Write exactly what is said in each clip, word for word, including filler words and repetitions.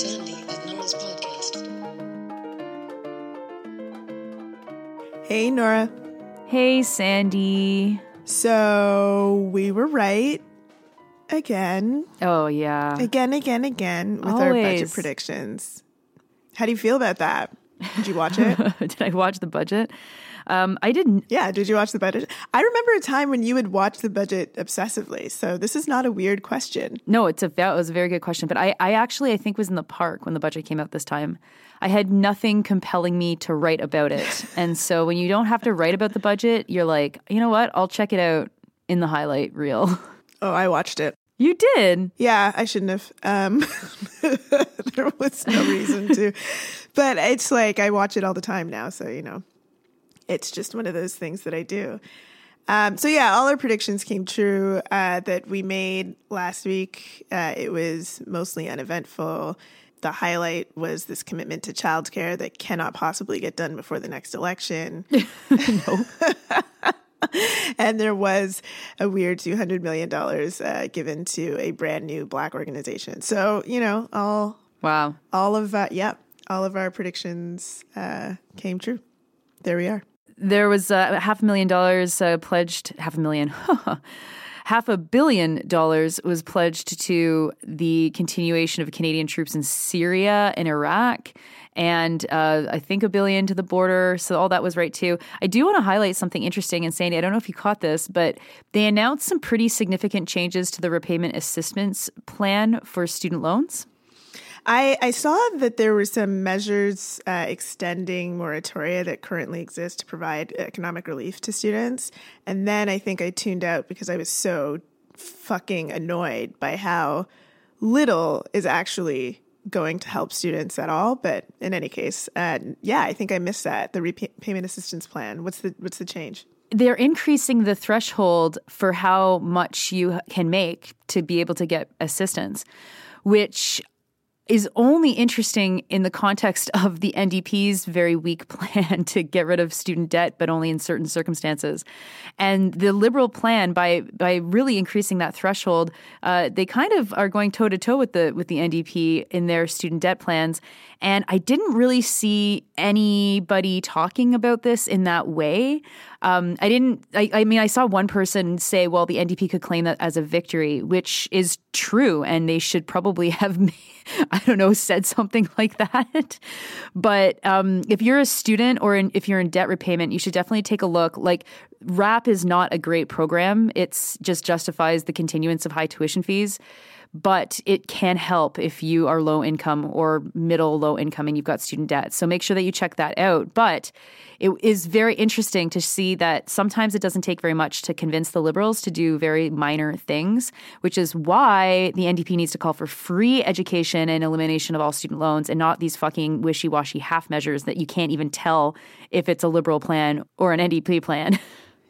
Sandy and Nora's podcast. Hey, Nora. Hey, Sandy. So we were right again. Oh, yeah. Again, again, again with Always. Our budget predictions. How do you feel about that? Did you watch it? Did I watch the budget? Um, I didn't. Yeah, did you watch the budget? I remember a time when you would watch the budget obsessively. So this is not a weird question. No, it's a that was a very good question. But I, I actually, I think, was in the park when the budget came out this time. I had nothing compelling me to write about it. And so when you don't have to write about the budget, you're like, you know what? I'll check it out in the highlight reel. Oh, I watched it. You did? Yeah, I shouldn't have. Um, there was no reason to. But it's like I watch it all the time now. So, you know. It's just one of those things that I do. Um, so yeah, all our predictions came true uh, that we made last week. Uh, it was mostly uneventful. The highlight was this commitment to childcare that cannot possibly get done before the next election. No. And there was a weird two hundred million dollars uh, given to a brand new Black organization. So, you know, all wow, all of uh, yeah, all of our predictions uh, came true. There we are. There was uh, half a million dollars uh, pledged, half a million, half a billion dollars was pledged to the continuation of Canadian troops in Syria and Iraq, and uh, I think a billion to the border. So all that was right too. I do want to highlight something interesting, and Sandy, I don't know if you caught this, but they announced some pretty significant changes to the repayment assistance plan for student loans. I, I saw that there were some measures uh, extending moratoria that currently exist to provide economic relief to students. And then I think I tuned out because I was so fucking annoyed by how little is actually going to help students at all. But in any case, uh, yeah, I think I missed that. The repayment assistance plan. What's the what's the change? They're increasing the threshold for how much you can make to be able to get assistance, which is only interesting in the context of the N D P's very weak plan to get rid of student debt, but only in certain circumstances. And the Liberal plan, by by really increasing that threshold, uh, they kind of are going toe to toe with the with the N D P in their student debt plans. And I didn't really see anybody talking about this in that way. Um, I didn't. I, I mean, I saw one person say, "Well, the N D P could claim that as a victory," which is true, and they should probably have made, I don't know, said something like that. But um, if you're a student or in, if you're in debt repayment, you should definitely take a look. Like, R A P is not a great program. It's just justifies the continuance of high tuition fees, but it can help if you are low income or middle low income and you've got student debt. So make sure that you check that out. But it is very interesting to see that sometimes it doesn't take very much to convince the Liberals to do very minor things, which is why the N D P needs to call for free education and elimination of all student loans and not these fucking wishy-washy half measures that you can't even tell if it's a Liberal plan or an N D P plan.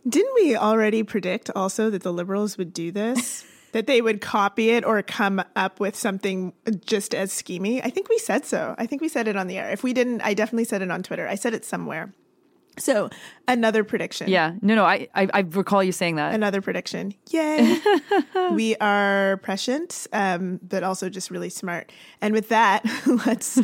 Didn't we already predict also that the Liberals would do this? That they would copy it or come up with something just as schemy? I think we said so. I think we said it on the air. If we didn't, I definitely said it on Twitter. I said it somewhere. So another prediction. Yeah. No, no. I, I, I recall you saying that. Another prediction. Yay. We are prescient, um, but also just really smart. And with that, let's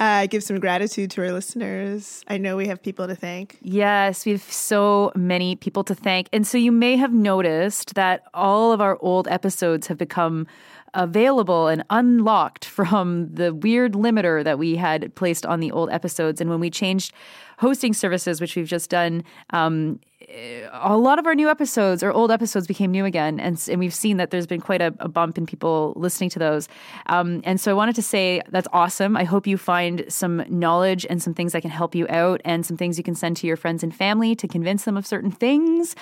uh, give some gratitude to our listeners. I know we have people to thank. Yes, we have so many people to thank. And so you may have noticed that all of our old episodes have become available and unlocked from the weird limiter that we had placed on the old episodes. And when we changed hosting services, which we've just done, um, a lot of our new episodes or old episodes became new again. And, and we've seen that there's been quite a, a bump in people listening to those. Um, and so I wanted to say that's awesome. I hope you find some knowledge and some things that can help you out and some things you can send to your friends and family to convince them of certain things.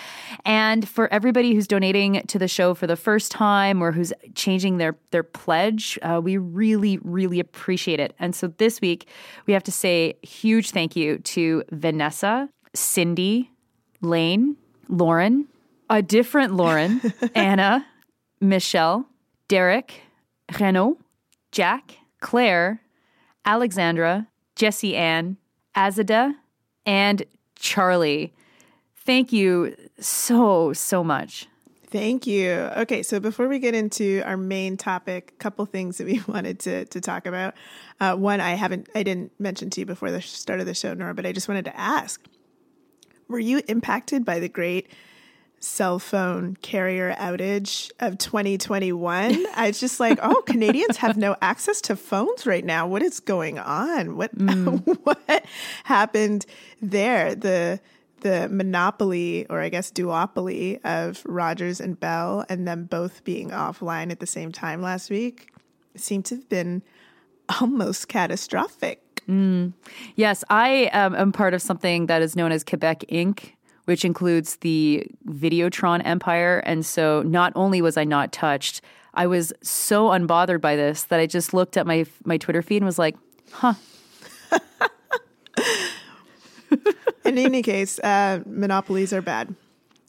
And for everybody who's donating to the show for the first time or who's changing their, their pledge, uh, we really, really appreciate it. And so this week we have to say huge thank you to Vanessa, Cindy Lane, Lauren, a different Lauren, Anna, Michelle, Derek, Renault, Jack, Claire, Alexandra, Jesse Ann, Azada, and Charlie. Thank you so, so much. Thank you. Okay, so before we get into our main topic, a couple things that we wanted to to talk about. Uh, one, I haven't, I didn't mention to you before the start of the show, Nora, but I just wanted to ask: were you impacted by the great cell phone carrier outage of twenty twenty-one? I was just like, oh, Canadians have no access to phones right now. What is going on? What mm. what happened there? The the monopoly, or I guess duopoly, of Rogers and Bell, and them both being offline at the same time last week, seemed to have been almost catastrophic. Mm. Yes, I um, am part of something that is known as Quebec Incorporated, which includes the Videotron empire. And so not only was I not touched, I was so unbothered by this that I just looked at my my Twitter feed and was like, huh. In any case, uh, monopolies are bad,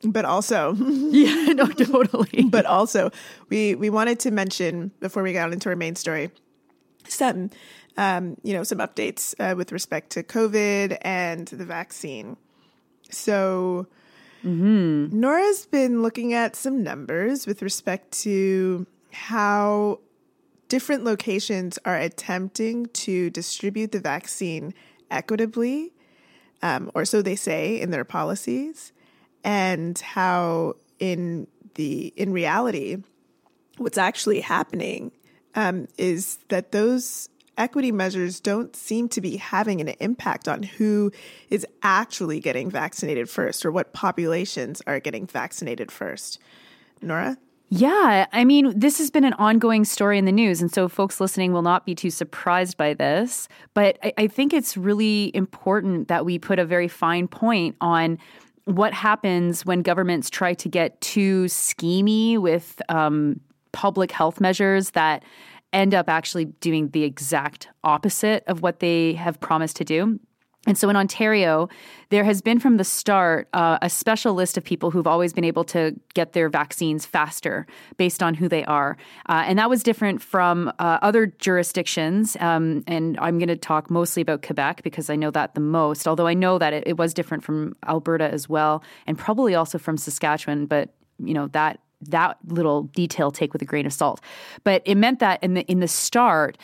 but also, yeah, no, totally. But also, we we wanted to mention before we got into our main story, some, um, you know, some updates uh, with respect to COVID and the vaccine. So, mm-hmm. Nora's been looking at some numbers with respect to how different locations are attempting to distribute the vaccine equitably. Um, or so they say in their policies, and how in the in reality, what's actually happening um, is that those equity measures don't seem to be having an impact on who is actually getting vaccinated first, or what populations are getting vaccinated first. Nora? Yeah, I mean, this has been an ongoing story in the news, and so folks listening will not be too surprised by this. But I, I think it's really important that we put a very fine point on what happens when governments try to get too schemey with um, public health measures that end up actually doing the exact opposite of what they have promised to do. And so in Ontario, there has been from the start uh, a special list of people who've always been able to get their vaccines faster based on who they are. Uh, and that was different from uh, other jurisdictions. Um, and I'm going to talk mostly about Quebec because I know that the most, although I know that it, it was different from Alberta as well, and probably also from Saskatchewan. But, you know, that that little detail take with a grain of salt. But it meant that in the in the start,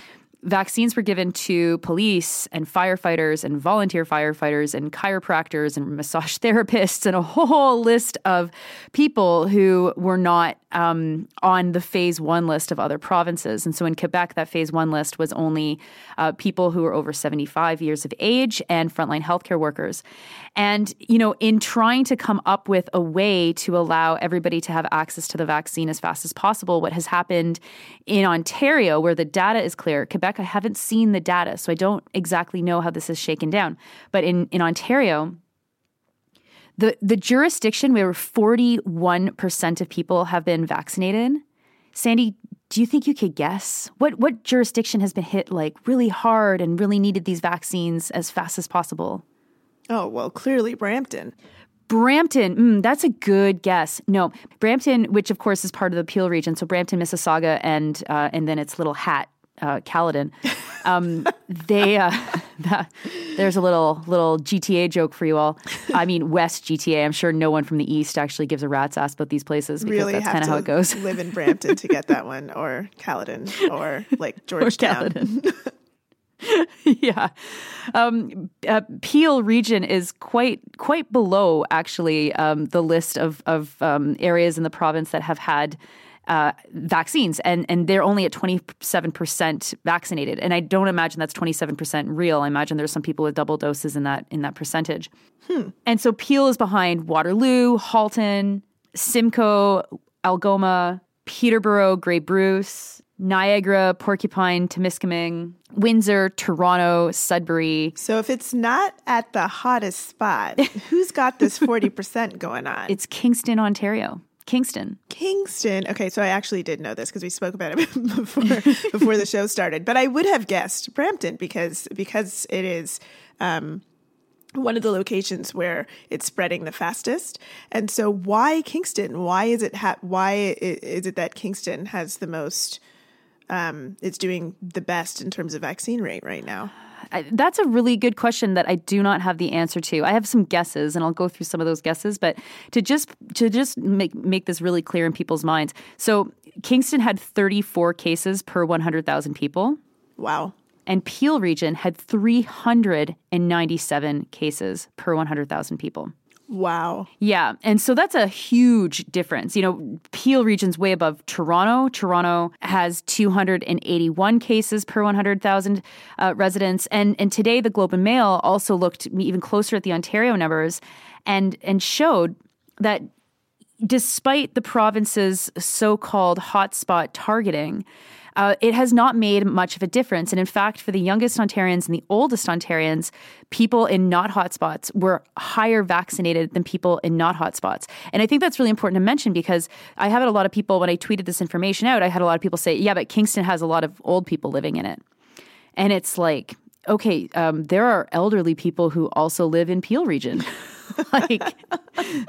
vaccines were given to police and firefighters and volunteer firefighters and chiropractors and massage therapists and a whole list of people who were not um, on the phase one list of other provinces. And so in Quebec, that phase one list was only uh, people who were over seventy-five years of age and frontline healthcare workers. And, you know, in trying to come up with a way to allow everybody to have access to the vaccine as fast as possible, what has happened in Ontario, where the data is clear, Quebec, I haven't seen the data, so I don't exactly know how this is shaken down. But in, in Ontario, the, the jurisdiction where forty-one percent of people have been vaccinated. Sandy, do you think you could guess? What, what jurisdiction has been hit like really hard and really needed these vaccines as fast as possible? Oh, well, clearly Brampton. Brampton, mm, that's a good guess. No, Brampton, which of course is part of the Peel region, so Brampton, Mississauga, and uh, and then its little hat. Uh, Caledon, um, they uh, that, there's a little little G T A joke for you all. I mean, West G T A. I'm sure no one from the East actually gives a rat's ass about these places because really that's kind of how it goes. Live in Brampton to get that one, or Caledon, or like Georgetown. Or yeah, um, uh, Peel region is quite quite below actually um, the list of of um, areas in the province that have had. Uh, vaccines, and, and they're only at twenty-seven percent vaccinated. And I don't imagine that's twenty-seven percent real. I imagine there's some people with double doses in that in that percentage. Hmm. And so Peel is behind Waterloo, Halton, Simcoe, Algoma, Peterborough, Grey Bruce, Niagara, Porcupine, Temiskaming, Windsor, Toronto, Sudbury. So if it's not at the hottest spot, who's got this forty percent going on? It's Kingston, Ontario. Kingston. Kingston. Okay, so I actually did know this because we spoke about it before before the show started. But I would have guessed Brampton because because it is um, one of the locations where it's spreading the fastest. And so, why Kingston? Why is it? Ha- why is it that Kingston has the most? Um, it's doing the best in terms of vaccine rate right now. I, that's a really good question that I do not have the answer to. I have some guesses, and I'll go through some of those guesses. But to just to just make make this really clear in people's minds, so Kingston had thirty-four cases per one hundred thousand people. Wow. And Peel region had three hundred ninety-seven cases per one hundred thousand people. Wow. Yeah. And so that's a huge difference. You know, Peel region's way above Toronto. Toronto has two hundred eighty-one cases per one hundred thousand uh, residents. And and today the Globe and Mail also looked even closer at the Ontario numbers and and showed that despite the province's so-called hotspot targeting, Uh, it has not made much of a difference. And in fact, for the youngest Ontarians and the oldest Ontarians, people in not hotspots were higher vaccinated than people in not hotspots. And I think that's really important to mention because I had a lot of people, when I tweeted this information out, I had a lot of people say, yeah, but Kingston has a lot of old people living in it. And it's like, okay, um, there are elderly people who also live in Peel region. Like,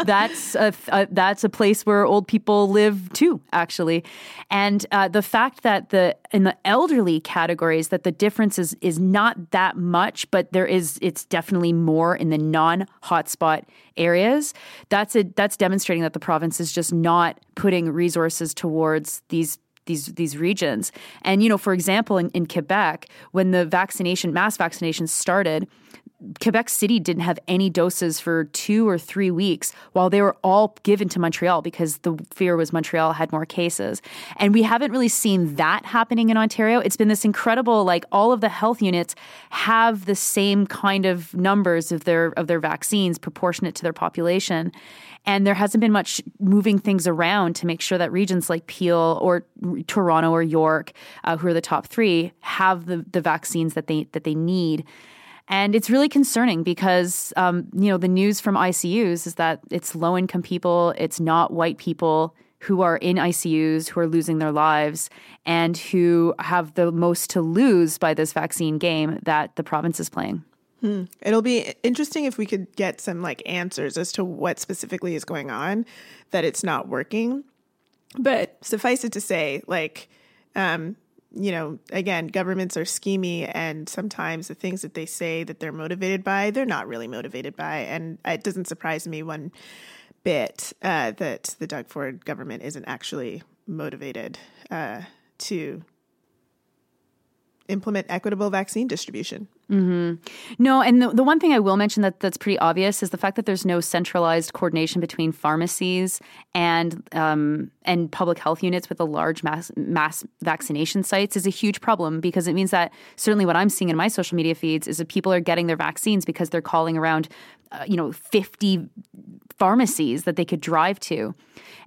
that's a, a, that's a place where old people live too, actually. And uh, the fact that the in the elderly categories that the difference is, is not that much, but there is it's definitely more in the non-hotspot areas, that's a, that's demonstrating that the province is just not putting resources towards these these these regions. And, you know, for example, in, in Quebec, when the vaccination, mass vaccinations started, Quebec City didn't have any doses for two or three weeks while they were all given to Montreal because the fear was Montreal had more cases. And we haven't really seen that happening in Ontario. It's been this incredible, like, all of the health units have the same kind of numbers of their of their vaccines proportionate to their population. And there hasn't been much moving things around to make sure that regions like Peel or Toronto or York, uh, who are the top three, have the, the vaccines that they that they need. And it's really concerning because, um, you know, the news from I C Us is that it's low-income people, it's not white people who are in I C Us, who are losing their lives, and who have the most to lose by this vaccine game that the province is playing. Hmm. It'll be interesting if we could get some, like, answers as to what specifically is going on, that it's not working. But suffice it to say, like... Um, you know, again, governments are schemy, and sometimes the things that they say that they're motivated by, they're not really motivated by. And it doesn't surprise me one bit uh, that the Doug Ford government isn't actually motivated uh, to implement equitable vaccine distribution. Mm-hmm. No, and the, the one thing I will mention that that's pretty obvious is the fact that there's no centralized coordination between pharmacies and um, and public health units with the large mass mass vaccination sites is a huge problem, because it means that certainly what I'm seeing in my social media feeds is that people are getting their vaccines because they're calling around, uh, you know, fifty pharmacies that they could drive to.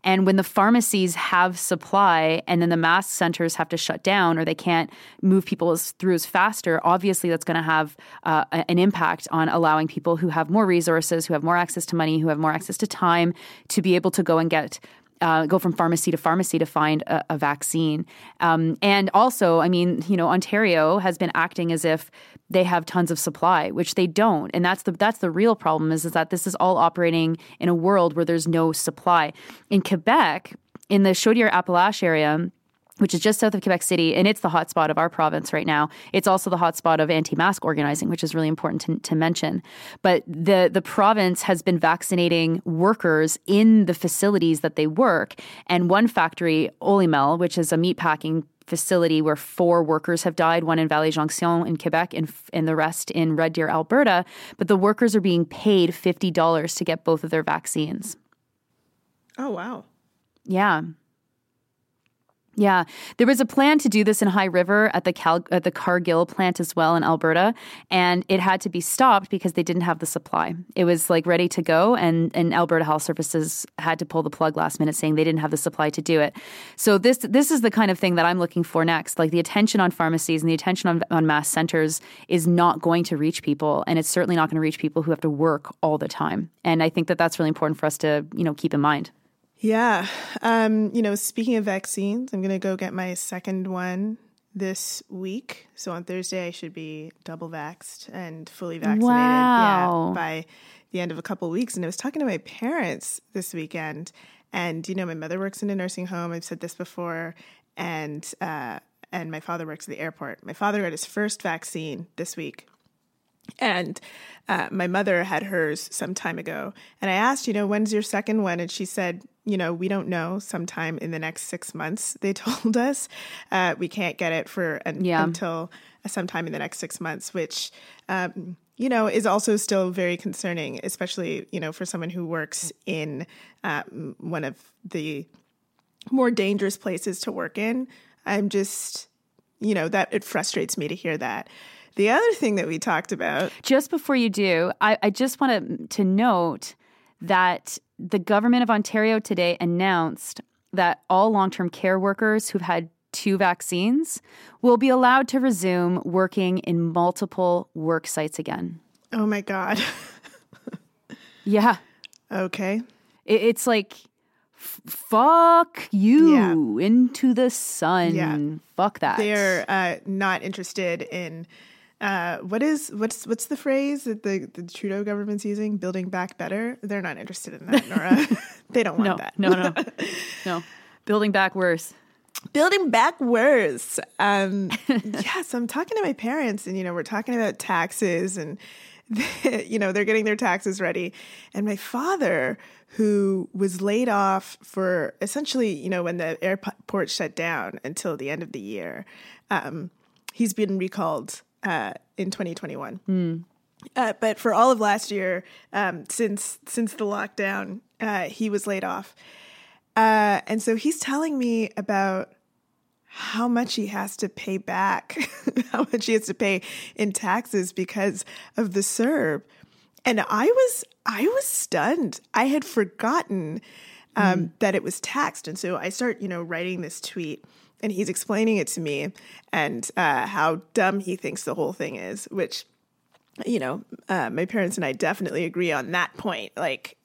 And when the pharmacies have supply and then the mass centers have to shut down or they can't move people as, through as faster, obviously that's going to have have uh, an impact on allowing people who have more resources, who have more access to money, who have more access to time to be able to go and get, uh, go from pharmacy to pharmacy to find a, a vaccine. Um, and also, I mean, you know, Ontario has been acting as if they have tons of supply, which they don't. And that's the that's the real problem is, is that this is all operating in a world where there's no supply. In Quebec, in the Chaudière-Appalaches area, which is just south of Quebec City, and it's the hotspot of our province right now. It's also the hotspot of anti-mask organizing, which is really important to, to mention. But the, the province has been vaccinating workers in the facilities that they work. And one factory, Olimel, which is a meatpacking facility where four workers have died, one in Vallée-Jonction in Quebec and, and the rest in Red Deer, Alberta. But the workers are being paid fifty dollars to get both of their vaccines. Oh, wow. Yeah. Yeah, there was a plan to do this in High River at the Cal- at the Cargill plant as well in Alberta, and it had to be stopped because they didn't have the supply. It was like ready to go, and, and Alberta Health Services had to pull the plug last minute, saying they didn't have the supply to do it. So this this is the kind of thing that I'm looking for next. Like, the attention on pharmacies and the attention on, on mass centers is not going to reach people, and it's certainly not going to reach people who have to work all the time. And I think that that's really important for us to, you know, keep in mind. Yeah. Um, you know, speaking of vaccines, I'm going to go get my second one this week. So on Thursday, I should be double vaxxed and fully vaccinated. Wow. Yeah, by the end of a couple of weeks. And I was talking to my parents this weekend. And, you know, my mother works in a nursing home. I've said this before. And uh, and my father works at the airport. My father got his first vaccine this week. And uh, my mother had hers some time ago. And I asked, you know, when's your second one? And she said, you know, we don't know. Sometime in the next six months, they told us. Uh, we can't get it for an, yeah. until sometime in the next six months, which, um, you know, is also still very concerning, especially, you know, for someone who works in um, one of the more dangerous places to work in. I'm just, you know, that it frustrates me to hear that. The other thing that we talked about... Just before you do, I, I just wanted to note that the government of Ontario today announced that all long-term care workers who've had two vaccines will be allowed to resume working in multiple work sites again. Oh, my God. Yeah. Okay. It, it's like... Fuck you yeah. into the sun. Yeah. Fuck that. They're uh, not interested in uh, what is what's what's the phrase that the, the Trudeau government's using? Building back better. They're not interested in that, Nora. They don't want no, that. No, no, no. Building back worse. Building back worse. Um, yeah. So I'm talking to my parents, and you know, we're talking about taxes, and they, you know, they're getting their taxes ready, and my father, who was laid off for essentially, you know, when the airport shut down until the end of the year. Um, he's been recalled uh, in twenty twenty-one. Mm. Uh, but for all of last year, um, since since the lockdown, uh, he was laid off. Uh, and so he's telling me about how much he has to pay back, how much he has to pay in taxes because of the CERB. And I was I was stunned. I had forgotten um, mm. that it was taxed. And so I start, you know, writing this tweet, and he's explaining it to me and uh, how dumb he thinks the whole thing is, which, you know, uh, my parents and I definitely agree on that point. Like,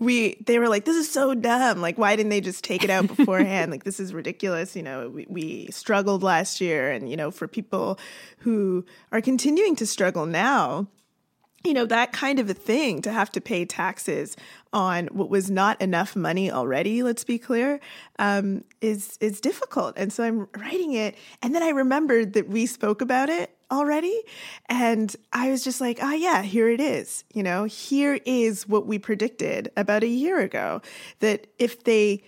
we they were like, this is so dumb. Like, why didn't they just take it out beforehand? Like, this is ridiculous. You know, we, we struggled last year. And, you know, for people who are continuing to struggle now, you know, that kind of a thing, to have to pay taxes on what was not enough money already, let's be clear, um, is is difficult. And so I'm writing it. And then I remembered that we spoke about it already. And I was just like, ah, oh, yeah, here it is. You know, here is what we predicted about a year ago, that if they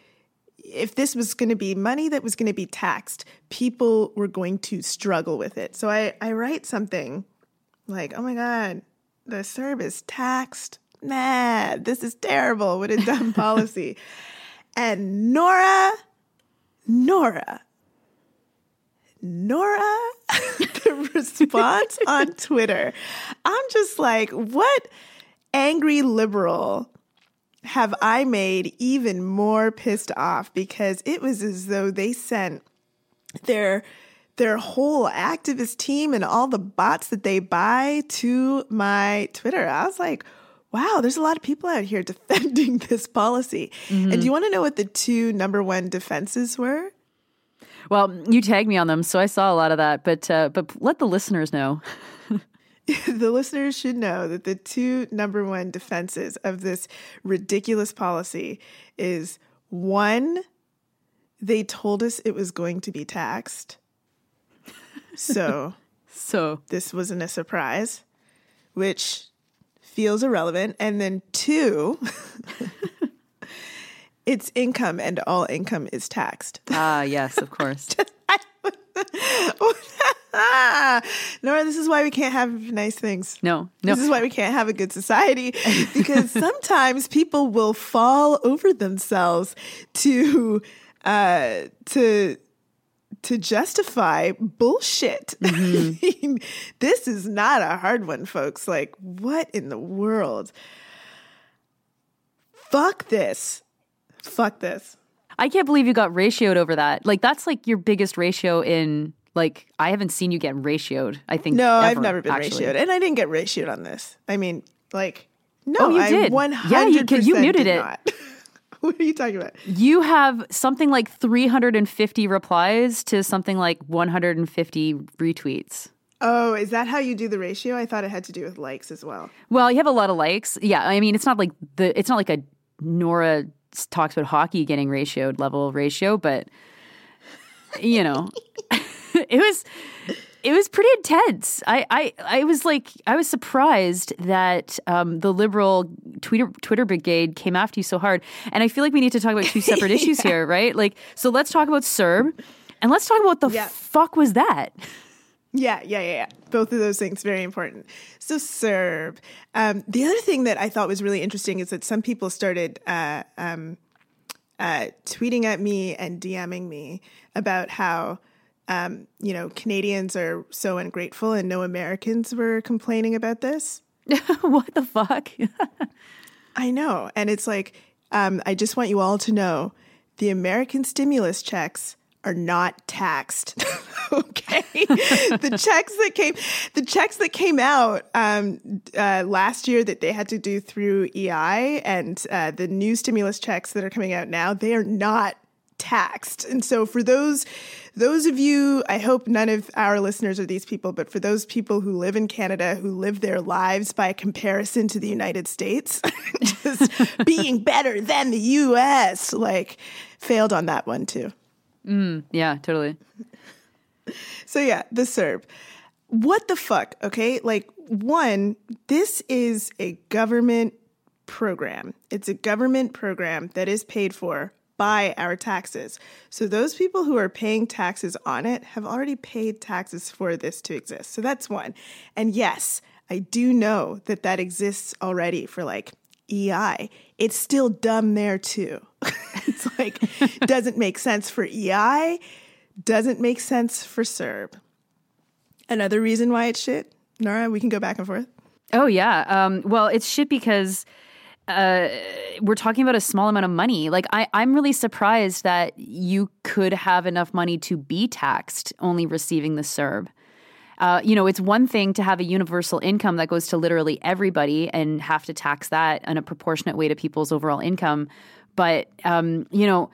if this was going to be money that was going to be taxed, people were going to struggle with it. So I, I write something like, oh, my God, the CERB is taxed. Nah, this is terrible. What a dumb policy. And Nora, Nora, Nora, the response on Twitter. I'm just like, what angry liberal have I made even more pissed off? Because it was as though they sent their... their whole activist team and all the bots that they buy to my Twitter. I was like, wow, there's a lot of people out here defending this policy. Mm-hmm. And do you want to know what the two number one defenses were? Well, you tagged me on them, so I saw a lot of that. But uh, but let the listeners know. The listeners should know that the two number one defenses of this ridiculous policy is, one, they told us it was going to be taxed. So, so this wasn't a surprise, which feels irrelevant. And then two, it's income, and all income is taxed. Ah, uh, yes, of course. Nora, this is why we can't have nice things. No, no. This is why we can't have a good society, because sometimes people will fall over themselves to, uh, to... to justify bullshit. Mm-hmm. I mean, this is not a hard one, folks. Like, what in the world? Fuck this. Fuck this. I can't believe you got ratioed over that. Like, that's like your biggest ratio in, like, I haven't seen you get ratioed, I think. No, ever, I've never been actually. ratioed. And I didn't get ratioed on this. I mean, like, no, oh, you I did. one hundred percent yeah, you, you muted did it. Not. What are you talking about? You have something like three hundred fifty replies to something like one hundred fifty retweets. Oh, is that how you do the ratio? I thought it had to do with likes as well. Well, you have a lot of likes. Yeah, I mean, it's not like the it's not like a Nora talks about hockey getting ratioed level ratio, but you know, it was It was pretty intense. I, I, I was like, I was surprised that um, the Liberal Twitter Twitter brigade came after you so hard. And I feel like we need to talk about two separate yeah. issues here, right? Like, so let's talk about CERB, and let's talk about what the yeah. fuck was that? Yeah, yeah, yeah, yeah. Both of those things, very important. So CERB. Um, the other thing that I thought was really interesting is that some people started uh, um, uh, tweeting at me and DMing me about how, um, you know, Canadians are so ungrateful and no Americans were complaining about this. What the fuck? I know. And it's like, um, I just want you all to know the American stimulus checks are not taxed. Okay. The checks that came, the checks that came out um, uh, last year that they had to do through E I and uh, the new stimulus checks that are coming out now, they are not taxed. And so for those, those of you, I hope none of our listeners are these people, but for those people who live in Canada, who live their lives by comparison to the United States, just being better than the U S, like failed on that one too. Mm, yeah, totally. So yeah, the CERB. What the fuck, okay? Like, one, this is a government program. It's a government program that is paid for by our taxes. So those people who are paying taxes on it have already paid taxes for this to exist. So that's one. And yes, I do know that that exists already for like E I. It's still dumb there too. It's like, doesn't make sense for E I, doesn't make sense for CERB. Another reason why it's shit, Nora, we can go back and forth. Oh, yeah. Um, well, it's shit because uh, we're talking about a small amount of money. Like, I, I'm really surprised that you could have enough money to be taxed only receiving the CERB. Uh, you know, it's one thing to have a universal income that goes to literally everybody and have to tax that in a proportionate way to people's overall income. But, um, you know,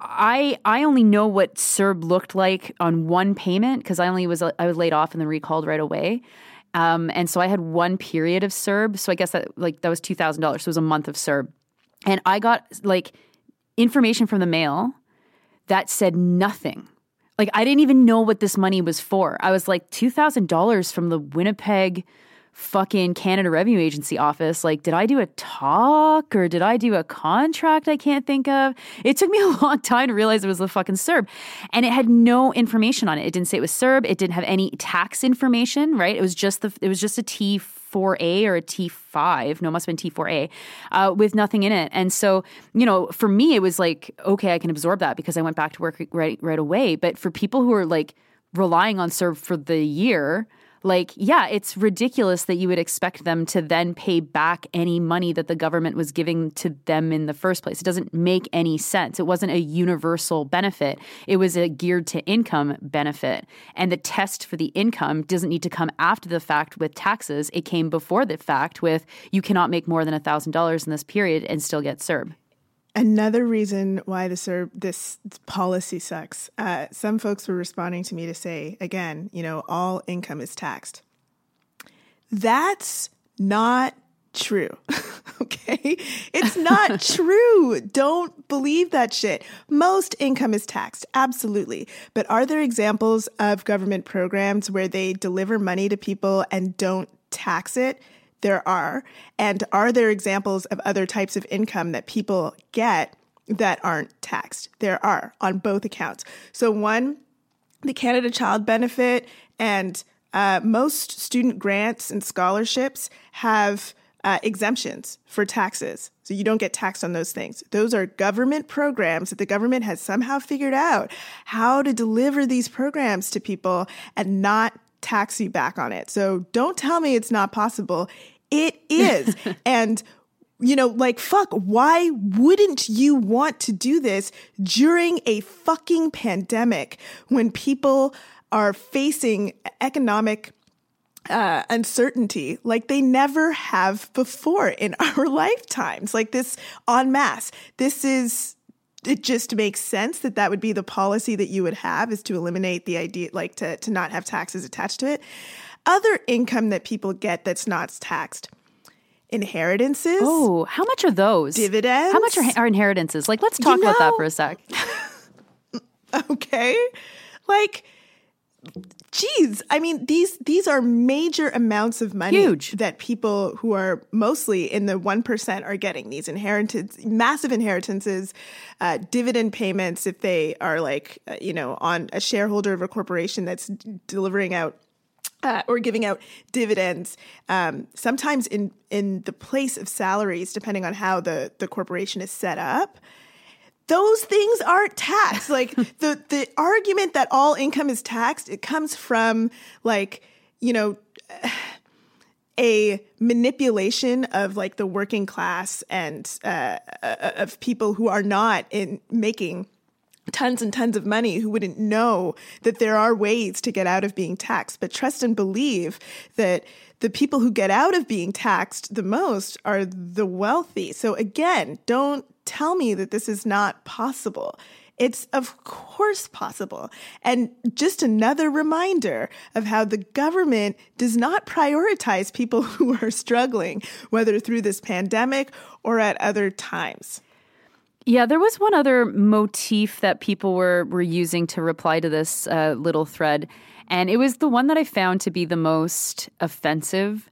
I I only know what CERB looked like on one payment because I only was I was laid off and then recalled right away. Um, and so I had one period of CERB. So I guess that like that was two thousand dollars. So it was a month of CERB. And I got like information from the mail that said nothing. Like, I didn't even know what this money was for. I was like, two thousand dollars from the Winnipeg fucking Canada Revenue Agency office. Like, did I do a talk or did I do a contract I can't think of? It took me a long time to realize it was the fucking CERB. And it had no information on it. It didn't say it was CERB. It didn't have any tax information, right? It was just the it was just a T four A or a T five. No, it must have been T four A uh, with nothing in it. And so, you know, for me, it was like, okay, I can absorb that because I went back to work right, right away. But for people who are like relying on CERB for the year, like, yeah, it's ridiculous that you would expect them to then pay back any money that the government was giving to them in the first place. It doesn't make any sense. It wasn't a universal benefit. It was a geared to income benefit. And the test for the income doesn't need to come after the fact with taxes. It came before the fact with you cannot make more than one thousand dollars in this period and still get CERB. Another reason why the CERB, this policy sucks, uh, some folks were responding to me to say, again, you know, all income is taxed. That's not true, okay? It's not true. Don't believe that shit. Most income is taxed, absolutely. But are there examples of government programs where they deliver money to people and don't tax it? There are. And are there examples of other types of income that people get that aren't taxed? There are on both accounts. So one, the Canada Child Benefit and uh, most student grants and scholarships have uh, exemptions for taxes. So you don't get taxed on those things. Those are government programs that the government has somehow figured out how to deliver these programs to people and not tax you back on it. So don't tell me it's not possible. It is. And, you know, like, fuck, why wouldn't you want to do this during a fucking pandemic when people are facing economic uh, uncertainty like they never have before in our lifetimes, like this en masse? This is, it just makes sense that that would be the policy that you would have, is to eliminate the idea, like to, to not have taxes attached to it. Other income that people get that's not taxed. Inheritances. Oh, how much are those? Dividends. How much are, are inheritances? Like, let's talk you know, about that for a sec. Okay. Like, geez, I mean, these these are major amounts of money. Huge. That people who are mostly in the one percent are getting these inheritance, massive inheritances, uh, dividend payments if they are like, uh, you know, on a shareholder of a corporation that's d- delivering out uh, or giving out dividends, um, sometimes in, in the place of salaries, depending on how the, the corporation is set up. Those things aren't taxed. Like the, the argument that all income is taxed, it comes from like, you know, a manipulation of like the working class and uh, of people who are not in making tons and tons of money, who wouldn't know that there are ways to get out of being taxed, but trust and believe that the people who get out of being taxed the most are the wealthy. So again, don't tell me that this is not possible. It's of course possible. And just another reminder of how the government does not prioritize people who are struggling, whether through this pandemic or at other times. Yeah, there was one other motif that people were, were using to reply to this uh, little thread, and it was the one that I found to be the most offensive,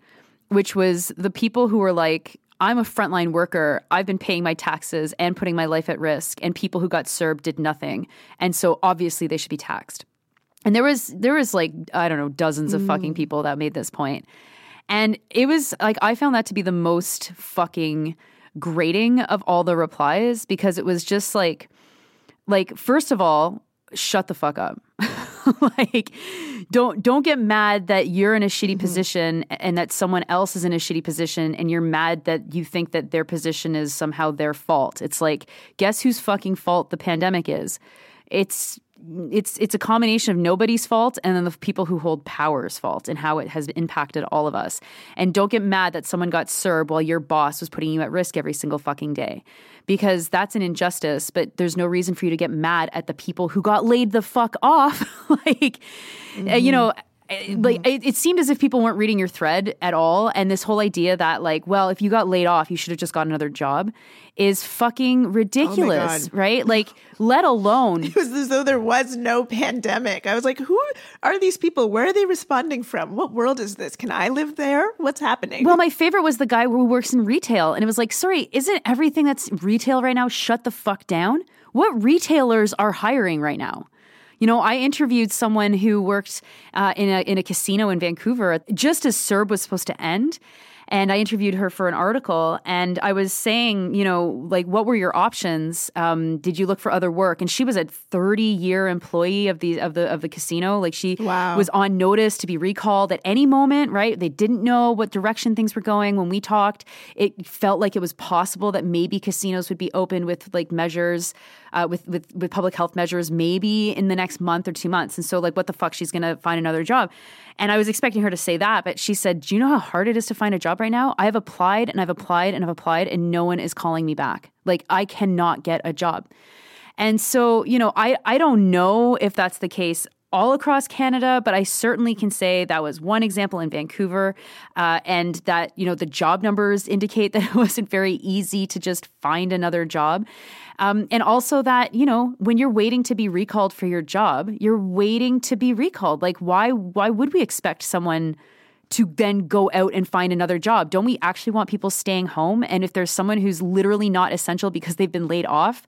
which was the people who were like, I'm a frontline worker, I've been paying my taxes and putting my life at risk, and people who got C E R B did nothing, and so obviously they should be taxed. And there was, there was like, I don't know, dozens of mm. fucking people that made this point. And it was like, I found that to be the most fucking grating of all the replies, because it was just like, like, first of all, shut the fuck up. Like, don't don't get mad that you're in a shitty mm-hmm. position and that someone else is in a shitty position, and you're mad that you think that their position is somehow their fault. It's like, guess whose fucking fault the pandemic is? It's it's it's a combination of nobody's fault and then the people who hold power's fault and how it has impacted all of us. And don't get mad that someone got C E R B while your boss was putting you at risk every single fucking day, because that's an injustice, but there's no reason for you to get mad at the people who got laid the fuck off. Like, mm-hmm. you know, mm-hmm. like it, it seemed as if people weren't reading your thread at all. And this whole idea that like, well, if you got laid off, you should have just got another job is fucking ridiculous, oh right? Like, let alone... It was as though there was no pandemic. I was like, who are these people? Where are they responding from? What world is this? Can I live there? What's happening? Well, my favorite was the guy who works in retail, and it was like, sorry, isn't everything that's retail right now shut the fuck down? What retailers are hiring right now? You know, I interviewed someone who worked uh, in a in a casino in Vancouver just as C E R B was supposed to end. And I interviewed her for an article, and I was saying, you know, like, what were your options? Um, did you look for other work? And she was a thirty-year employee of the of the of the casino. Like, she wow. was on notice to be recalled at any moment, right? They didn't know what direction things were going. When we talked, it felt like it was possible that maybe casinos would be open with like measures, uh, with with with public health measures, maybe in the next month or two months. And so, like, what the fuck? She's gonna find another job. And I was expecting her to say that, but she said, "Do you know how hard it is to find a job right now? I have applied and I've applied and I've applied and no one is calling me back. Like, I cannot get a job." And so, you know, I, I don't know if that's the case all across Canada, but I certainly can say that was one example in Vancouver, uh, and that, you know, the job numbers indicate that it wasn't very easy to just find another job. Um, and also that, you know, when you're waiting to be recalled for your job, you're waiting to be recalled. Like, why, why would we expect someone to then go out and find another job? Don't we actually want people staying home? And if there's someone who's literally not essential because they've been laid off,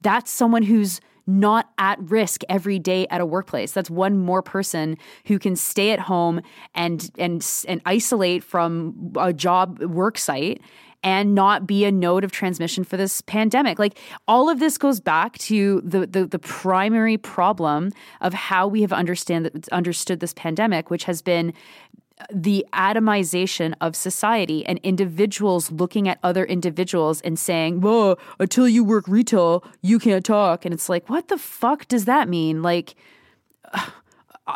that's someone who's not at risk every day at a workplace. That's one more person who can stay at home and and and isolate from a job work site and not be a node of transmission for this pandemic. Like, all of this goes back to the the, the primary problem of how we have understand understood this pandemic, which has been the atomization of society and individuals looking at other individuals and saying, "Whoa, until you work retail, you can't talk." And it's like, what the fuck does that mean? Like,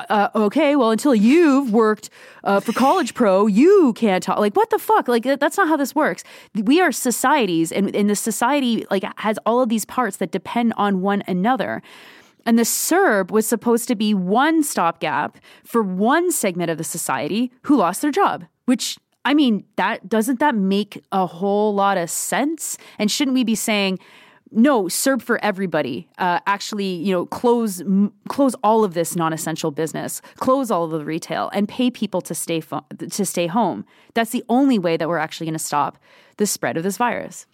uh, okay, well, until you've worked uh, for College Pro, you can't talk. Like, what the fuck? Like, that's not how this works. We are societies, and, and the society like has all of these parts that depend on one another. And the C E R B was supposed to be one stopgap for one segment of the society who lost their job, which, I mean, that doesn't that make a whole lot of sense? And shouldn't we be saying, no, C E R B for everybody. Uh, actually, you know, close m- close all of this non-essential business, close all of the retail, and pay people to stay fo- to stay home. That's the only way that we're actually going to stop the spread of this virus.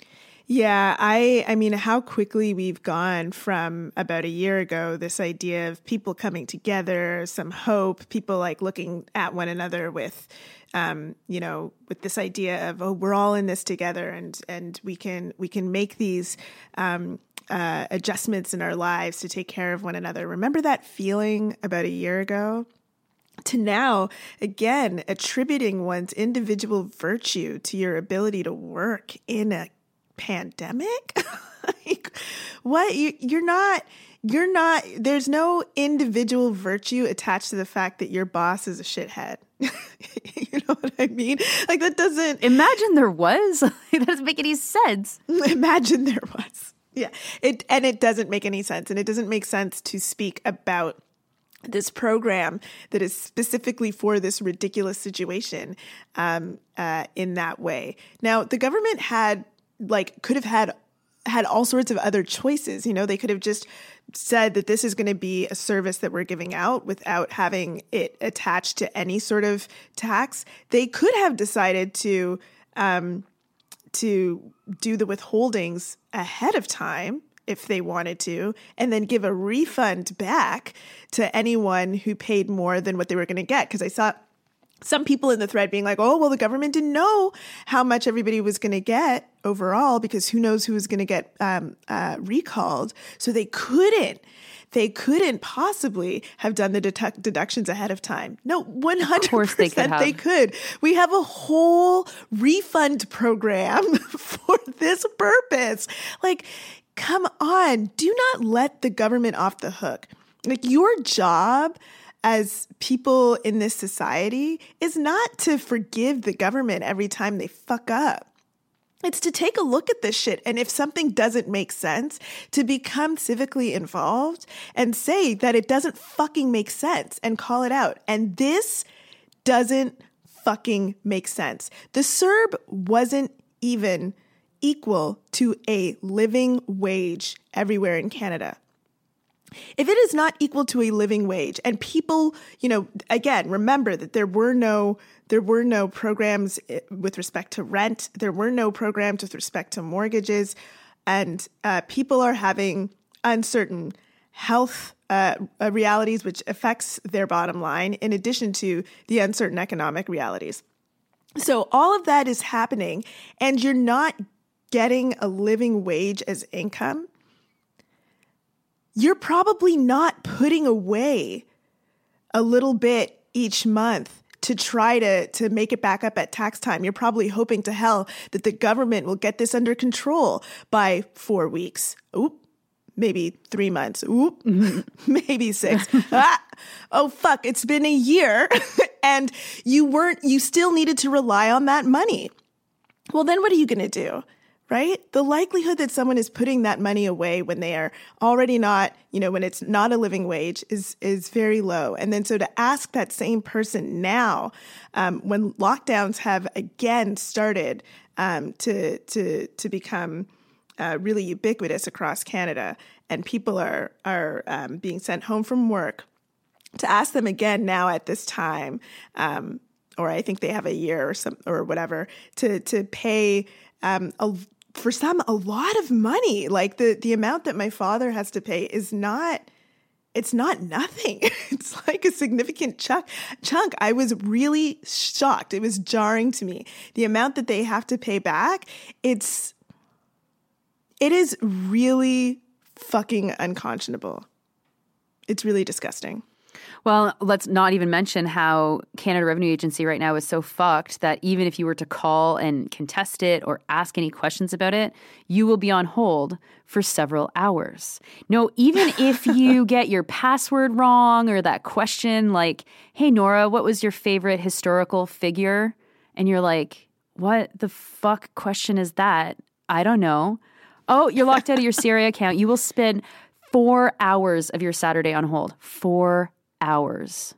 Yeah, I I mean, how quickly we've gone from about a year ago, this idea of people coming together, some hope, people like looking at one another with, um, you know, with this idea of, oh, we're all in this together, and and we can we can make these um, uh, adjustments in our lives to take care of one another. Remember that feeling about a year ago? To now, again, attributing one's individual virtue to your ability to work in a pandemic? Like, what? You, you're not, you're not, there's no individual virtue attached to the fact that your boss is a shithead. You know what I mean? Like, that doesn't... Imagine there was. That doesn't make any sense. Imagine there was. Yeah. It, and it doesn't make any sense. And it doesn't make sense to speak about this program that is specifically for this ridiculous situation um, uh, in that way. Now, the government had like could have had had all sorts of other choices. You know, they could have just said that this is going to be a service that we're giving out without having it attached to any sort of tax. They could have decided to um, to do the withholdings ahead of time if they wanted to, and then give a refund back to anyone who paid more than what they were going to get. Because I saw some people in the thread being like, oh, well, the government didn't know how much everybody was going to get overall, because who knows who was going to get um, uh, recalled. So they couldn't, they couldn't possibly have done the dedu- deductions ahead of time. No, one hundred percent they could, they could. We have a whole refund program for this purpose. Like, come on, do not let the government off the hook. Like, your job as people in this society is not to forgive the government every time they fuck up. It's to take a look at this shit, and if something doesn't make sense, to become civically involved and say that it doesn't fucking make sense and call it out. And this doesn't fucking make sense. The C E R B wasn't even equal to a living wage everywhere in Canada. If it is not equal to a living wage, and people, you know, again, remember that there were no there were no programs with respect to rent. There were no programs with respect to mortgages, and uh, people are having uncertain health uh, realities, which affects their bottom line, in addition to the uncertain economic realities. So all of that is happening, and you're not getting a living wage as income. You're probably not putting away a little bit each month to try to, to make it back up at tax time. You're probably hoping to hell that the government will get this under control by four weeks. Oop, maybe three months. Oop, maybe six. Ah, oh, fuck, it's been a year. And you weren't, you still needed to rely on that money. Well, then what are you going to do? Right? The likelihood that someone is putting that money away when they are already not, you know, when it's not a living wage is is very low. And then so to ask that same person now, um, when lockdowns have again started um, to to to become uh, really ubiquitous across Canada, and people are are um, being sent home from work, to ask them again now at this time, um, or I think they have a year or some or whatever to to pay. Um, a, for some, a lot of money. Like the, the amount that my father has to pay is not, it's not nothing. It's like a significant chunk. Chunk. I was really shocked. It was jarring to me. The amount that they have to pay back, it's, it is really fucking unconscionable. It's really disgusting. Well, let's not even mention how Canada Revenue Agency right now is so fucked that even if you were to call and contest it or ask any questions about it, you will be on hold for several hours. No, even if you get your password wrong or that question like, hey, Nora, what was your favorite historical figure? And you're like, what the fuck question is that? I don't know. Oh, you're locked out of your Siri account. You will spend four hours of your Saturday on hold. Four hours.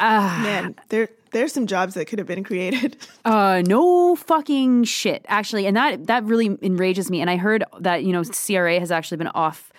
Uh, Man, there there's some jobs that could have been created. Uh, no fucking shit, actually. And that that really enrages me. And I heard that, you know, C R A has actually been off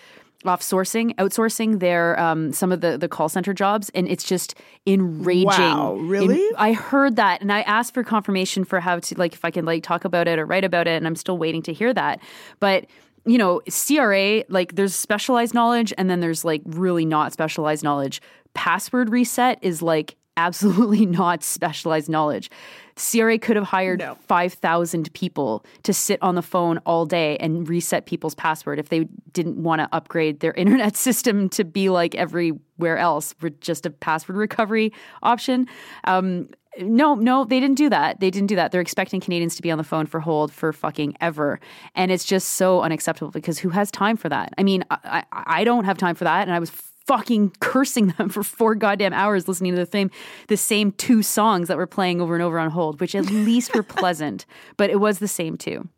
offsourcing, outsourcing their um, some of the, the call center jobs, and it's just enraging. Wow, really? In, I heard that, and I asked for confirmation for how to, like, if I can, like, talk about it or write about it, and I'm still waiting to hear that. But, you know, C R A, like, there's specialized knowledge, and then there's, like, really not specialized knowledge. Password reset is, like, absolutely not specialized knowledge. C R A could have hired no. five thousand people to sit on the phone all day and reset people's password if they didn't want to upgrade their internet system to be like everywhere else with just a password recovery option. Um, no, no, they didn't do that. They didn't do that. They're expecting Canadians to be on the phone for hold for fucking ever. And it's just so unacceptable because who has time for that? I mean, I, I don't have time for that. And I was fucking cursing them for four goddamn hours listening to the same the same two songs that were playing over and over on hold, which at least were pleasant, but it was the same two.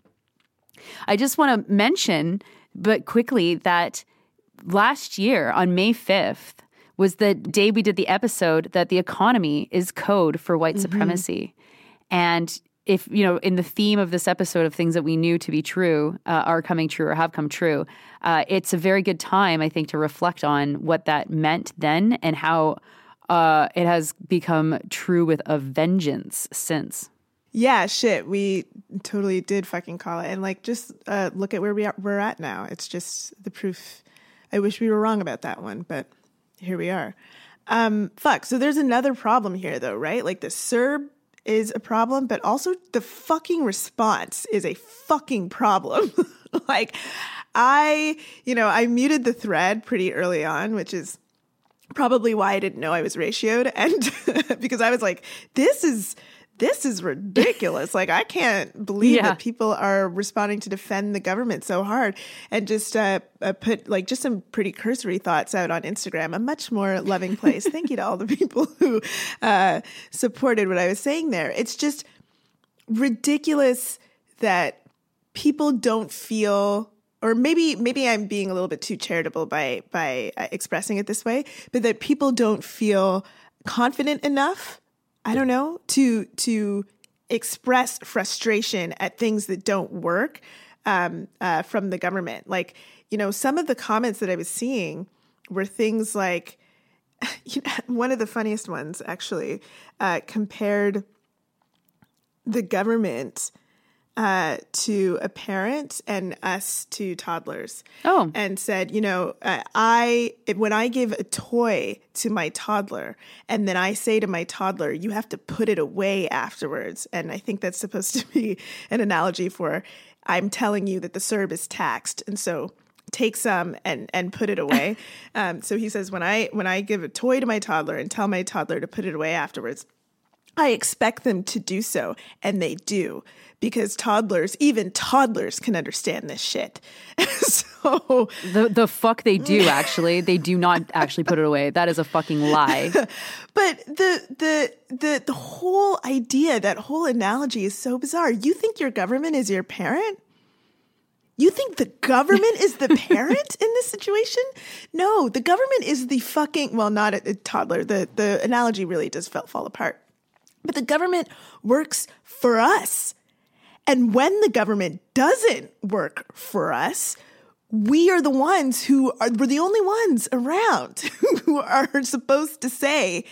I just want to mention, but quickly, that last year on May fifth was the day we did the episode that the economy is code for white mm-hmm. supremacy. And if, you know, in the theme of this episode of things that we knew to be true uh, are coming true or have come true, uh, it's a very good time, I think, to reflect on what that meant then and how uh, it has become true with a vengeance since. Yeah, shit. We totally did fucking call it. And, like, just uh, look at where we are, we're at now. It's just the proof. I wish we were wrong about that one, but here we are. Um, fuck. So there's another problem here, though, right? Like the C E R B is a problem, but also the fucking response is a fucking problem. Like, I, you know, I muted the thread pretty early on, which is probably why I didn't know I was ratioed. And because I was like, this is, this is ridiculous. Like, I can't believe yeah. that people are responding to defend the government so hard. And just uh, put, like, just some pretty cursory thoughts out on Instagram, a much more loving place. Thank you to all the people who uh, supported what I was saying there. It's just ridiculous that people don't feel, or maybe maybe I'm being a little bit too charitable by, by expressing it this way, but that people don't feel confident enough, I don't know, to to express frustration at things that don't work um, uh, from the government. Like, you know, some of the comments that I was seeing were things like, you know, one of the funniest ones actually uh, compared the government uh, to a parent and us to toddlers. Oh. And said, you know, uh, I, when I give a toy to my toddler and then I say to my toddler, you have to put it away afterwards. And I think that's supposed to be an analogy for, I'm telling you that the C E R B is taxed. And so take some and, and put it away. um, so he says, when I, when I give a toy to my toddler and tell my toddler to put it away afterwards, I expect them to do so, and they do, because toddlers, even toddlers, can understand this shit. So the the fuck they do, actually. They do not actually put it away. That is a fucking lie. But the the the the whole idea, that whole analogy is so bizarre. You think your government is your parent? You think the government is the parent in this situation? No, the government is the fucking, well, not a, a toddler. The the analogy really does fall apart. But the government works for us. And when the government doesn't work for us, we are the ones who are, we're the only ones around who are supposed to say,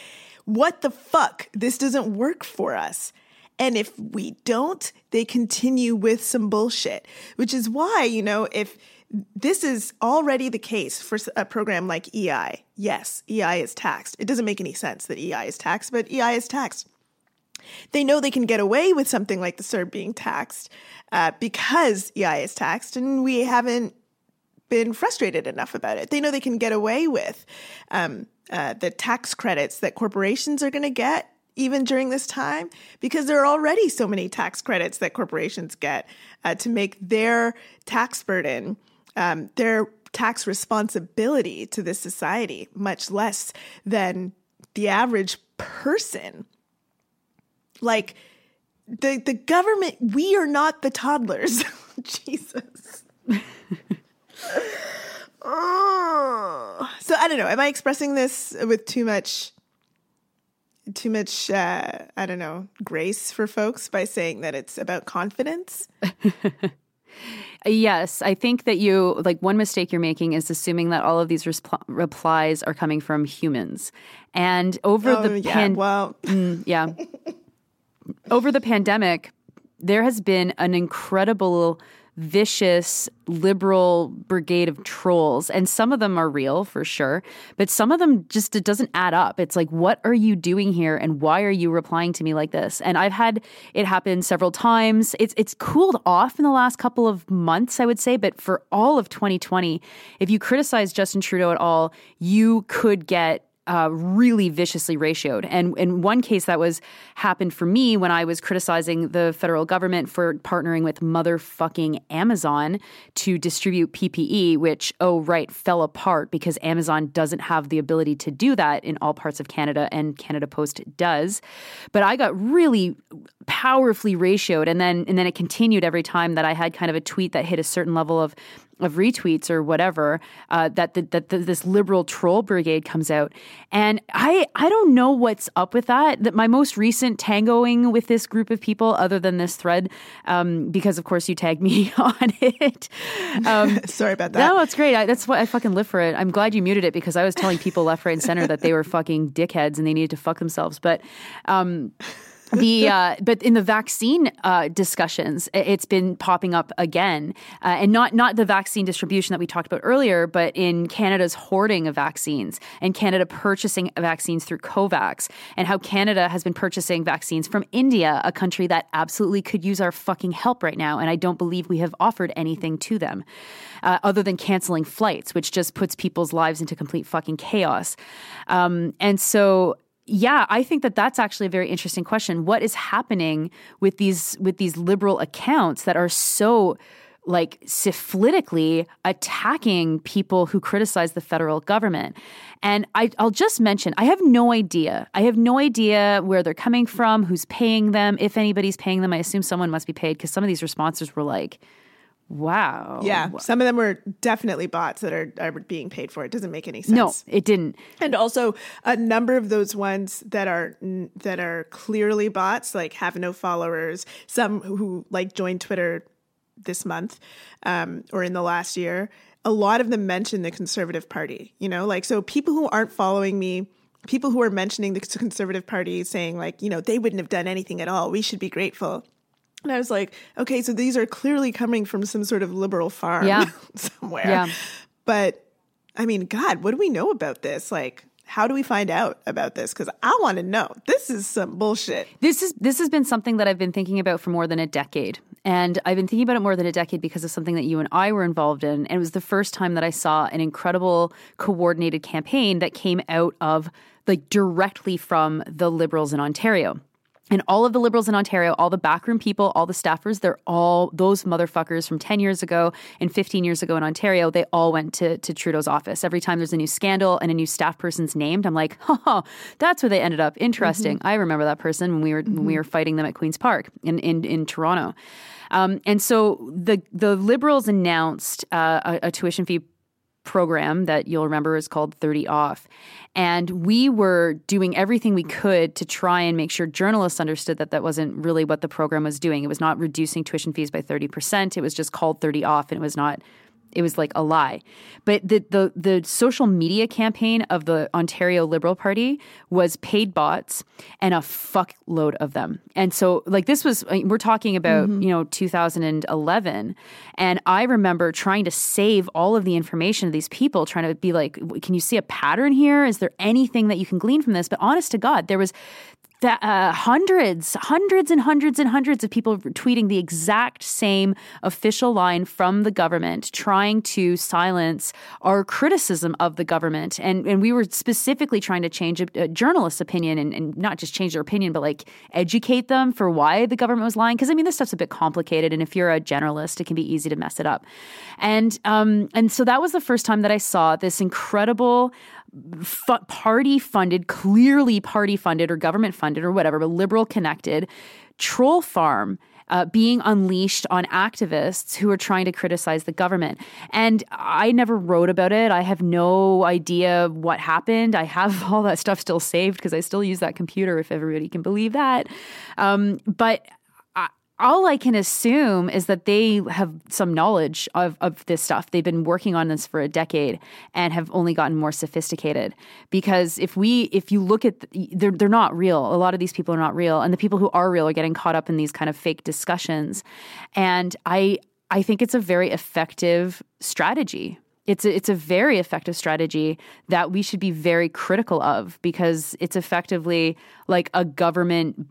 what the fuck, this doesn't work for us. And if we don't, they continue with some bullshit, which is why, you know, if this is already the case for a program like E I, yes, E I is taxed. It doesn't make any sense that E I is taxed, but E I is taxed. They know they can get away with something like the C E R B being taxed uh, because E I is taxed, and we haven't been frustrated enough about it. They know they can get away with um, uh, the tax credits that corporations are going to get even during this time, because there are already so many tax credits that corporations get uh, to make their tax burden, um, their tax responsibility to this society, much less than the average person. Like, the the government, we are not the toddlers. Jesus. Oh. So I don't know. Am I expressing this with too much too much, uh, I don't know, grace for folks by saying that it's about confidence. Yes, I think that you, like, one mistake you're making is assuming that all of these resp- replies are coming from humans. And over oh, the yeah, pan- well, mm, yeah, over the pandemic, there has been an incredible, vicious, liberal brigade of trolls. And some of them are real, for sure. But some of them just, it doesn't add up. It's like, what are you doing here? And why are you replying to me like this? And I've had it happen several times. It's it's cooled off in the last couple of months, I would say. But for all of twenty twenty, if you criticize Justin Trudeau at all, you could get Uh, really viciously ratioed. And in one case that was happened for me when I was criticizing the federal government for partnering with motherfucking Amazon to distribute P P E, which, oh, right, fell apart because Amazon doesn't have the ability to do that in all parts of Canada, and Canada Post does. But I got really powerfully ratioed. And then, and then it continued every time that I had kind of a tweet that hit a certain level of of retweets or whatever, uh, that the, that the, this liberal troll brigade comes out. And I I don't know what's up with that. That my most recent tangoing with this group of people, other than this thread, um, because of course you tagged me on it. Um, Sorry about that. No, it's great. I, that's why I fucking live for it. I'm glad you muted it because I was telling people left, right, and center that they were fucking dickheads and they needed to fuck themselves. But um The uh, but in the vaccine uh, discussions, it's been popping up again, uh, and not not the vaccine distribution that we talked about earlier, but in Canada's hoarding of vaccines and Canada purchasing vaccines through COVAX, and how Canada has been purchasing vaccines from India, a country that absolutely could use our fucking help right now, and I don't believe we have offered anything to them, uh, other than canceling flights, which just puts people's lives into complete fucking chaos, um, and so. Yeah, I think that that's actually a very interesting question. What is happening with these with these liberal accounts that are so, like, syphilitically attacking people who criticize the federal government? And I, I'll just mention, I have no idea. I have no idea where they're coming from, who's paying them, if anybody's paying them. I assume someone must be paid because some of these responses were like, wow. Yeah. Some of them were definitely bots that are, are being paid for. It doesn't make any sense. No, it didn't. And also a number of those ones that are that are clearly bots, like have no followers, some who like joined Twitter this month um, or in the last year, a lot of them mention the Conservative Party, you know, like so people who aren't following me. People who are mentioning the Conservative Party saying like, you know, they wouldn't have done anything at all. We should be grateful. And I was like, okay, so these are clearly coming from some sort of liberal farm yeah. somewhere. Yeah. But I mean, God, what do we know about this? Like, how do we find out about this? Because I want to know. This is some bullshit. This is this has been something that I've been thinking about for more than a decade. And I've been thinking about it more than a decade because of something that you and I were involved in. And it was the first time that I saw an incredible coordinated campaign that came out of, like, directly from the Liberals in Ontario. And all of the Liberals in Ontario, all the backroom people, all the staffers, they're all those motherfuckers from ten years ago and fifteen years ago in Ontario. They all went to, to Trudeau's office. Every time there's a new scandal and a new staff person's named, I'm like, oh, that's where they ended up. Interesting. Mm-hmm. I remember that person when we were mm-hmm. when we were fighting them at Queen's Park in, in, in Toronto. Um, and so the, the Liberals announced uh, a, a tuition fee program that you'll remember is called thirty off. And we were doing everything we could to try and make sure journalists understood that that wasn't really what the program was doing. It was not reducing tuition fees by thirty percent. It was just called thirty off, and it was not – it was like a lie. But the, the, the social media campaign of the Ontario Liberal Party was paid bots and a fuckload of them. And so, like, this was – we're talking about, mm-hmm. you know, two thousand eleven. And I remember trying to save all of the information of these people, trying to be like, can you see a pattern here? Is there anything that you can glean from this? But honest to God, there was – That, uh, hundreds, hundreds and hundreds and hundreds of people tweeting the exact same official line from the government, trying to silence our criticism of the government. And and we were specifically trying to change a, a journalist's opinion and, and not just change their opinion, but like educate them for why the government was lying. Because, I mean, this stuff's a bit complicated. And if you're a generalist, it can be easy to mess it up. And um, and so that was the first time that I saw this incredible F- party-funded, clearly party-funded or government-funded or whatever, but liberal-connected troll farm uh, being unleashed on activists who are trying to criticize the government. And I never wrote about it. I have no idea what happened. I have all that stuff still saved because I still use that computer, if everybody can believe that. Um, but all I can assume is that they have some knowledge of, of this stuff. They've been working on this for a decade and have only gotten more sophisticated. Because if we, if you look at, the, they're, they're not real. A lot of these people are not real. And the people who are real are getting caught up in these kind of fake discussions. And I, I think it's a very effective strategy. It's a, it's a very effective strategy that we should be very critical of, because it's effectively like a government,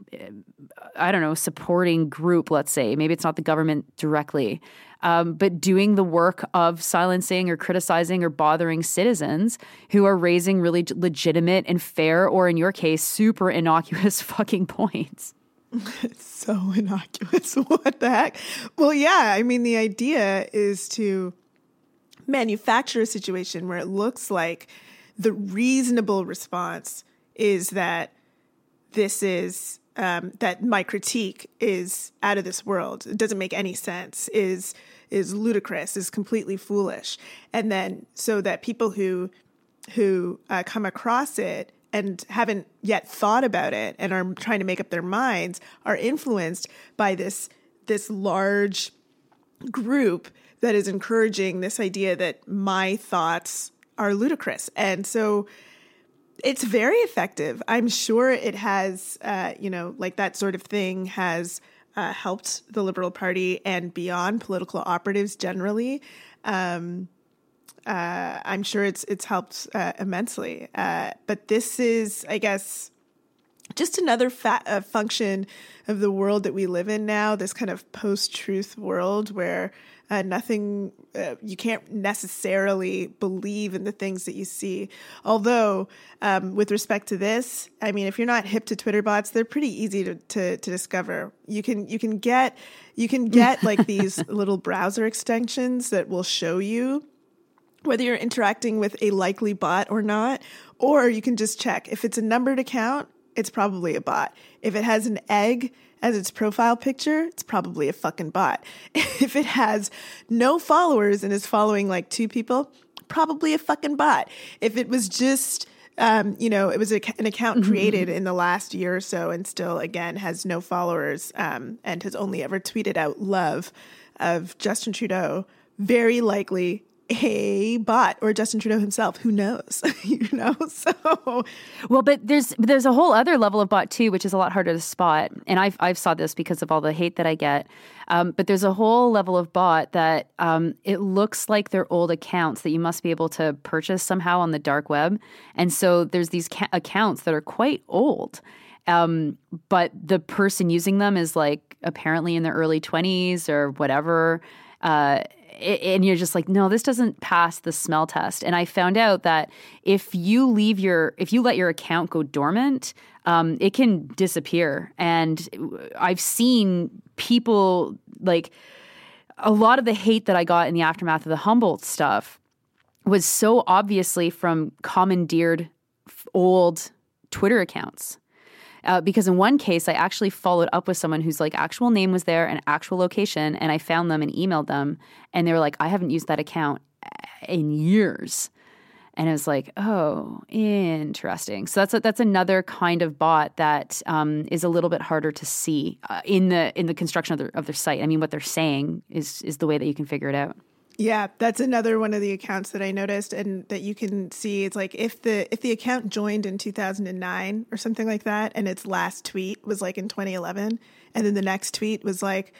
I don't know, supporting group, let's say. Maybe it's not the government directly, um, but doing the work of silencing or criticizing or bothering citizens who are raising really legitimate and fair, or in your case, super innocuous fucking points. It's so innocuous. What the heck? Well, yeah, I mean, the idea is to manufacture a situation where it looks like the reasonable response is that this is, um, that my critique is out of this world. It doesn't make any sense, is, is ludicrous, is completely foolish. And then so that people who, who uh, come across it and haven't yet thought about it and are trying to make up their minds are influenced by this, this large group that is encouraging this idea that my thoughts are ludicrous. And so it's very effective. I'm sure it has, uh, you know, like that sort of thing has uh, helped the Liberal Party and beyond political operatives generally. Um, uh, I'm sure it's it's helped uh, immensely. Uh, but this is, I guess, just another fa- uh, function of the world that we live in now, this kind of post-truth world where Uh, nothing, uh, you can't necessarily believe in the things that you see. Although, um, with respect to this, I mean, if you're not hip to Twitter bots, they're pretty easy to, to, to discover. You can you can get you can get like these little browser extensions that will show you whether you're interacting with a likely bot or not, or you can just check. If it's a numbered account, it's probably a bot. If it has an egg as its profile picture, it's probably a fucking bot. If it has no followers and is following like two people, probably a fucking bot. If it was just, um, you know, it was a, an account created mm-hmm. in the last year or so and still, again, has no followers um, and has only ever tweeted out love of Justin Trudeau, very likely a bot, or Justin Trudeau himself, who knows, you know? So, well, but there's, there's a whole other level of bot too, which is a lot harder to spot. And I've, I've saw this because of all the hate that I get. Um, but there's a whole level of bot that um, it looks like they're old accounts that you must be able to purchase somehow on the dark web. And so there's these ca- accounts that are quite old. Um, but the person using them is like apparently in their early twenties or whatever, uh, and you're just like, no, this doesn't pass the smell test. And I found out that if you leave your, if you let your account go dormant, um, it can disappear. And I've seen people, like a lot of the hate that I got in the aftermath of the Humboldt stuff was so obviously from commandeered old Twitter accounts. Uh, because in one case, I actually followed up with someone whose like actual name was there and actual location, and I found them and emailed them, and they were like, "I haven't used that account in years," and I was like, "Oh, interesting." So that's a, that's another kind of bot that um, is a little bit harder to see uh, in the in the construction of their of their site. I mean, what they're saying is is the way that you can figure it out. Yeah, that's another one of the accounts that I noticed and that you can see. It's like if the if the account joined in two thousand nine or something like that, and its last tweet was like in twenty eleven, and then the next tweet was like,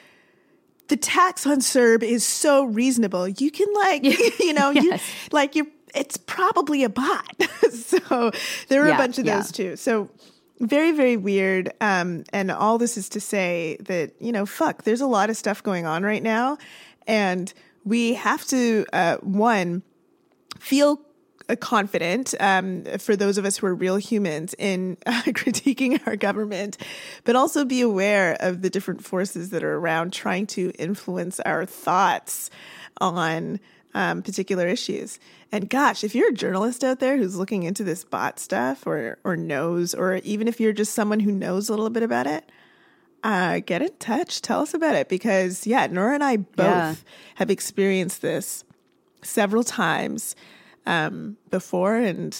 the tax on CERB is so reasonable. You can like, you know, yes. you like you it's probably a bot. So there were yeah, a bunch of yeah. those too. So very, very weird. Um, and all this is to say that, you know, fuck, there's a lot of stuff going on right now. And we have to, uh, one, feel uh, confident um, for those of us who are real humans in uh, critiquing our government, but also be aware of the different forces that are around trying to influence our thoughts on um, particular issues. And gosh, if you're a journalist out there who's looking into this bot stuff or or knows, or even if you're just someone who knows a little bit about it, uh, get in touch. Tell us about it because, yeah, Nora and I both yeah. have experienced this several times um, before, and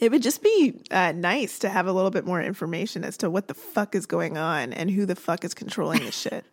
it would just be uh, nice to have a little bit more information as to what the fuck is going on and who the fuck is controlling this shit.